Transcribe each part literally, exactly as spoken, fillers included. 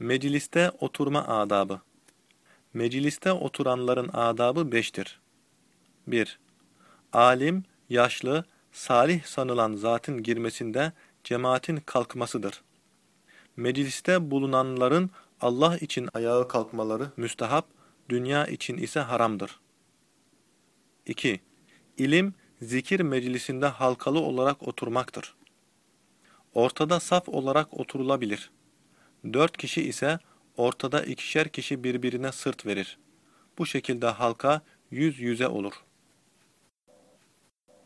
Mecliste oturma adabı. Mecliste oturanların adabı beştir. bir Alim, yaşlı, salih sanılan zatın girmesinde cemaatin kalkmasıdır. Mecliste bulunanların Allah için ayağa kalkmaları müstehap, dünya için ise haramdır. iki İlim, zikir meclisinde halkalı olarak oturmaktır. Ortada saf olarak oturulabilir. Dört kişi ise ortada ikişer kişi birbirine sırt verir. Bu şekilde halka yüz yüze olur.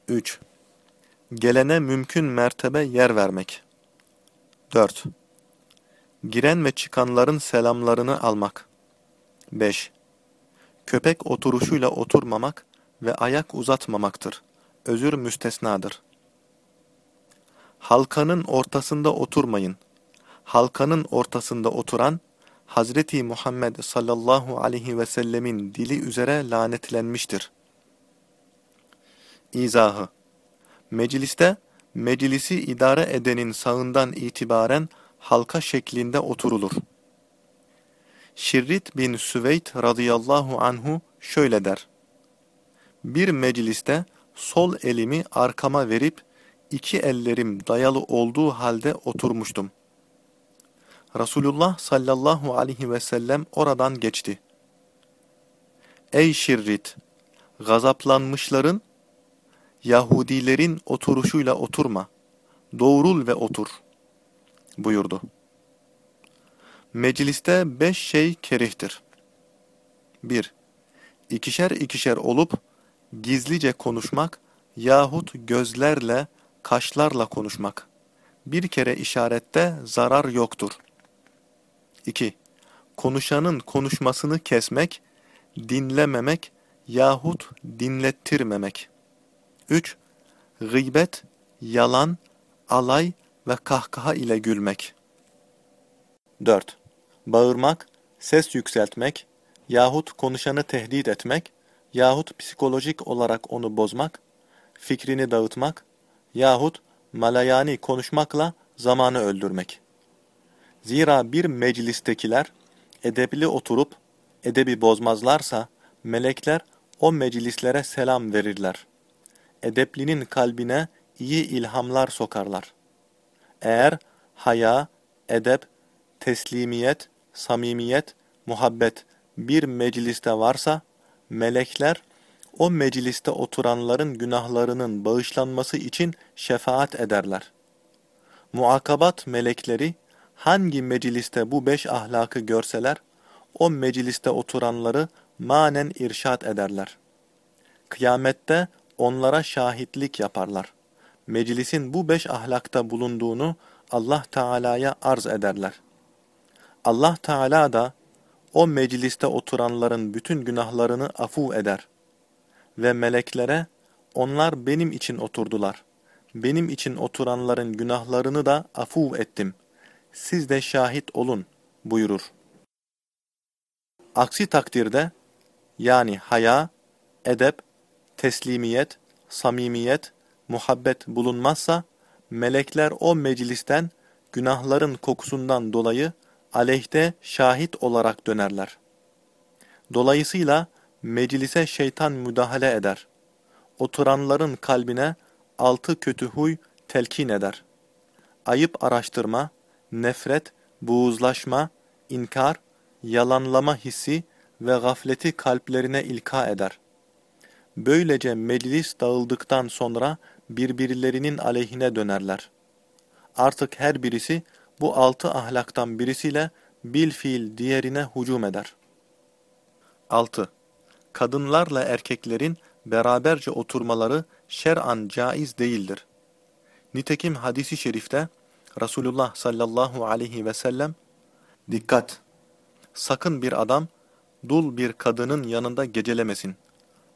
üç Gelene mümkün mertebe yer vermek. dört Giren ve çıkanların selamlarını almak. beş Köpek oturuşuyla oturmamak ve ayak uzatmamaktır. Özür müstesnadır. Halkanın ortasında oturmayın. Halkanın ortasında oturan, Hazreti Muhammed sallallahu aleyhi ve sellemin dili üzere lanetlenmiştir. İzahı: Mecliste, meclisi idare edenin sağından itibaren halka şeklinde oturulur. Şirrit bin Süveyd radıyallahu anhu şöyle der: Bir mecliste sol elimi arkama verip, iki ellerim dayalı olduğu halde oturmuştum. Resulullah sallallahu aleyhi ve sellem oradan geçti. Ey Şirrit! Gazaplanmışların, Yahudilerin oturuşuyla oturma, doğrul ve otur, buyurdu. Mecliste beş şey kerihtir. bir İkişer ikişer olup, gizlice konuşmak yahut gözlerle, kaşlarla konuşmak. Bir kere işarette zarar yoktur. iki Konuşanın konuşmasını kesmek, dinlememek yahut dinlettirmemek. üç Gıybet, yalan, alay ve kahkaha ile gülmek. dört Bağırmak, ses yükseltmek yahut konuşanı tehdit etmek yahut psikolojik olarak onu bozmak, fikrini dağıtmak yahut malayani konuşmakla zamanı öldürmek. Zira bir meclistekiler edepli oturup edebi bozmazlarsa melekler o meclislere selam verirler. Edeplinin kalbine iyi ilhamlar sokarlar. Eğer haya, edep, teslimiyet, samimiyet, muhabbet bir mecliste varsa, melekler o mecliste oturanların günahlarının bağışlanması için şefaat ederler. Muakabat melekleri hangi mecliste bu beş ahlakı görseler, o mecliste oturanları manen irşad ederler. Kıyamette onlara şahitlik yaparlar. Meclisin bu beş ahlakta bulunduğunu Allah Teala'ya arz ederler. Allah Teala da o mecliste oturanların bütün günahlarını afuv eder. Ve meleklere, onlar benim için oturdular. Benim için oturanların günahlarını da afuv ettim. Siz de şahit olun, buyurur. Aksi takdirde, yani haya, edep, teslimiyet, samimiyet, muhabbet bulunmazsa, melekler o meclisten, günahların kokusundan dolayı aleyhte şahit olarak dönerler. Dolayısıyla, meclise şeytan müdahale eder. Oturanların kalbine altı kötü huy telkin eder. Ayıp araştırma, nefret, buğuzlaşma, inkar, yalanlama hissi ve gafleti kalplerine ilka eder. Böylece meclis dağıldıktan sonra birbirlerinin aleyhine dönerler. Artık her birisi bu altı ahlaktan birisiyle bilfiil diğerine hücum eder. altı Kadınlarla erkeklerin beraberce oturmaları şer'an caiz değildir. Nitekim hadisi şerifte Resulullah sallallahu aleyhi ve sellem, "Dikkat! Sakın bir adam dul bir kadının yanında gecelemesin.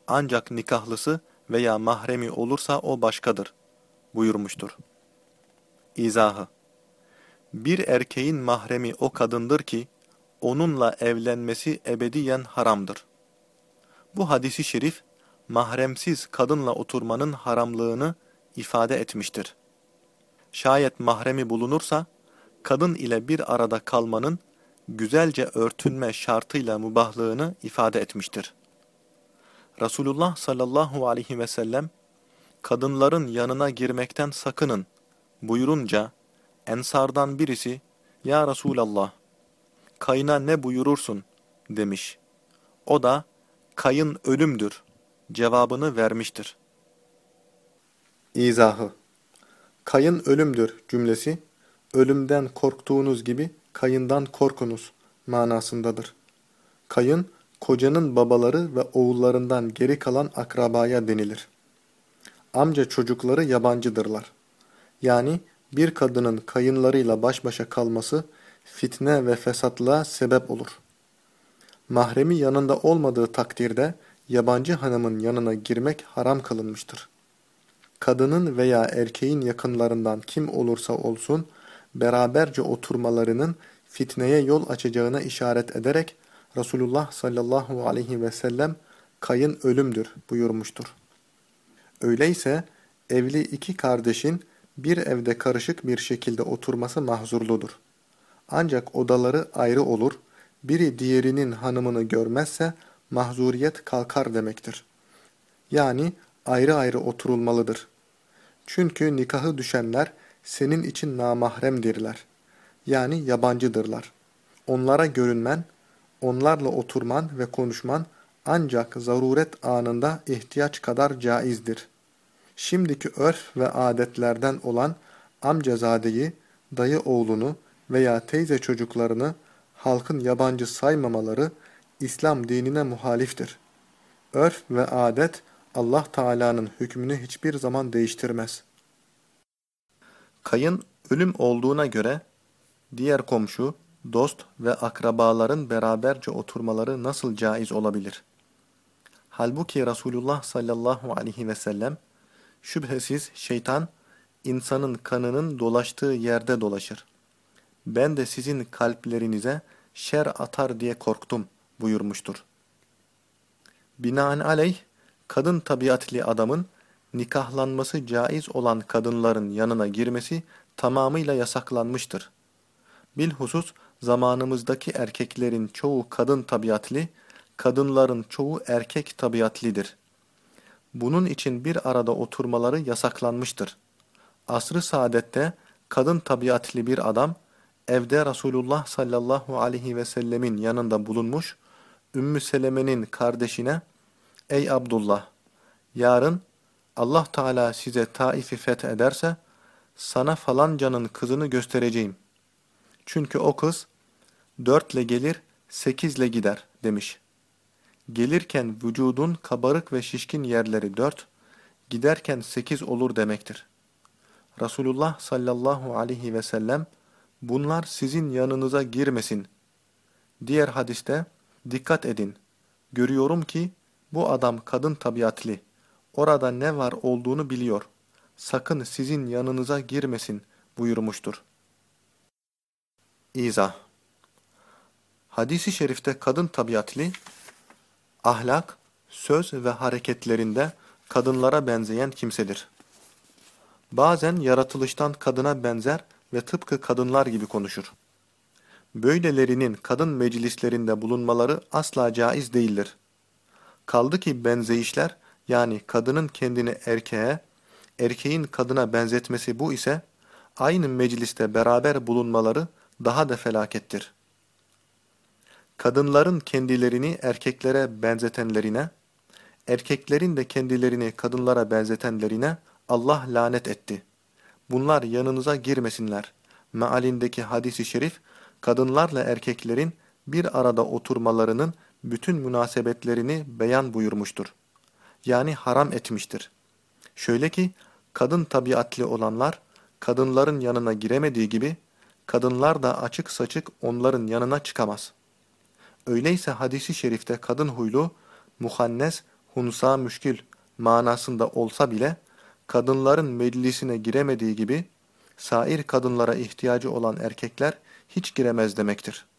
Ancak nikahlısı veya mahremi olursa o başkadır," buyurmuştur. İzahı: Bir erkeğin mahremi o kadındır ki, onunla evlenmesi ebediyen haramdır. Bu hadisi şerif, mahremsiz kadınla oturmanın haramlığını ifade etmiştir. Şayet mahremi bulunursa, kadın ile bir arada kalmanın güzelce örtünme şartıyla mübahlığını ifade etmiştir. Resulullah sallallahu aleyhi ve sellem, kadınların yanına girmekten sakının buyurunca, Ensardan birisi, "Ya Resulallah, kayına ne buyurursun?" demiş. O da, "Kayın ölümdür" cevabını vermiştir. İzahı: "Kayın ölümdür" cümlesi, ölümden korktuğunuz gibi kayından korkunuz manasındadır. Kayın, kocanın babaları ve oğullarından geri kalan akrabaya denilir. Amca çocukları yabancıdırlar. Yani bir kadının kayınlarıyla baş başa kalması fitne ve fesatlığa sebep olur. Mahremi yanında olmadığı takdirde yabancı hanımın yanına girmek haram kılınmıştır. Kadının veya erkeğin yakınlarından kim olursa olsun beraberce oturmalarının fitneye yol açacağına işaret ederek Resulullah sallallahu aleyhi ve sellem "Kayın ölümdür" buyurmuştur. Öyleyse evli iki kardeşin bir evde karışık bir şekilde oturması mahzurludur. Ancak odaları ayrı olur, biri diğerinin hanımını görmezse mahzuriyet kalkar demektir. Yani ayrı ayrı oturulmalıdır. Çünkü nikahı düşenler senin için namahremdirler. Yani yabancıdırlar. Onlara görünmen, onlarla oturman ve konuşman ancak zaruret anında ihtiyaç kadar caizdir. Şimdiki örf ve adetlerden olan amcazadeyi, dayı oğlunu veya teyze çocuklarını halkın yabancı saymamaları İslam dinine muhaliftir. Örf ve adet Allah Teala'nın hükmünü hiçbir zaman değiştirmez. Kayın ölüm olduğuna göre diğer komşu, dost ve akrabaların beraberce oturmaları nasıl caiz olabilir? Halbuki Resulullah sallallahu aleyhi ve sellem, "Şüphesiz şeytan insanın kanının dolaştığı yerde dolaşır. Ben de sizin kalplerinize şer atar diye korktum" buyurmuştur. Binaenaleyh, kadın tabiatli adamın nikahlanması caiz olan kadınların yanına girmesi tamamıyla yasaklanmıştır. Bilhusus zamanımızdaki erkeklerin çoğu kadın tabiatli, kadınların çoğu erkek tabiatlidir. Bunun için bir arada oturmaları yasaklanmıştır. Asr-ı saadette kadın tabiatli bir adam, evde Resulullah sallallahu aleyhi ve sellemin yanında bulunmuş, Ümmü Seleme'nin kardeşine, "Ey Abdullah, yarın Allah Teala size Taif'i fethederse sana falancanın kızını göstereceğim. Çünkü o kız dörtle gelir, sekizle gider" demiş. Gelirken vücudun kabarık ve şişkin yerleri dört, giderken sekiz olur demektir. Resulullah sallallahu aleyhi ve sellem, "Bunlar sizin yanınıza girmesin." Diğer hadiste, "Dikkat edin, görüyorum ki bu adam kadın tabiatli, orada ne var olduğunu biliyor, sakın sizin yanınıza girmesin" buyurmuştur. İzah: Hadis-i şerifte kadın tabiatli, ahlak, söz ve hareketlerinde kadınlara benzeyen kimsedir. Bazen yaratılıştan kadına benzer ve tıpkı kadınlar gibi konuşur. Böylelerinin kadın meclislerinde bulunmaları asla caiz değildir. Kaldı ki benzeyişler, yani kadının kendini erkeğe, erkeğin kadına benzetmesi bu ise, aynı mecliste beraber bulunmaları daha da felakettir. Kadınların kendilerini erkeklere benzetenlerine, erkeklerin de kendilerini kadınlara benzetenlerine Allah lanet etti. "Bunlar yanınıza girmesinler" mealindeki hadis-i şerif, kadınlarla erkeklerin bir arada oturmalarının bütün münasebetlerini beyan buyurmuştur. Yani haram etmiştir. Şöyle ki, kadın tabiatli olanlar kadınların yanına giremediği gibi, kadınlar da açık saçık onların yanına çıkamaz. Öyleyse hadis-i şerifte kadın huylu, muhannes, hunsa müşkül manasında olsa bile, kadınların meclisine giremediği gibi, sair kadınlara ihtiyacı olan erkekler hiç giremez demektir.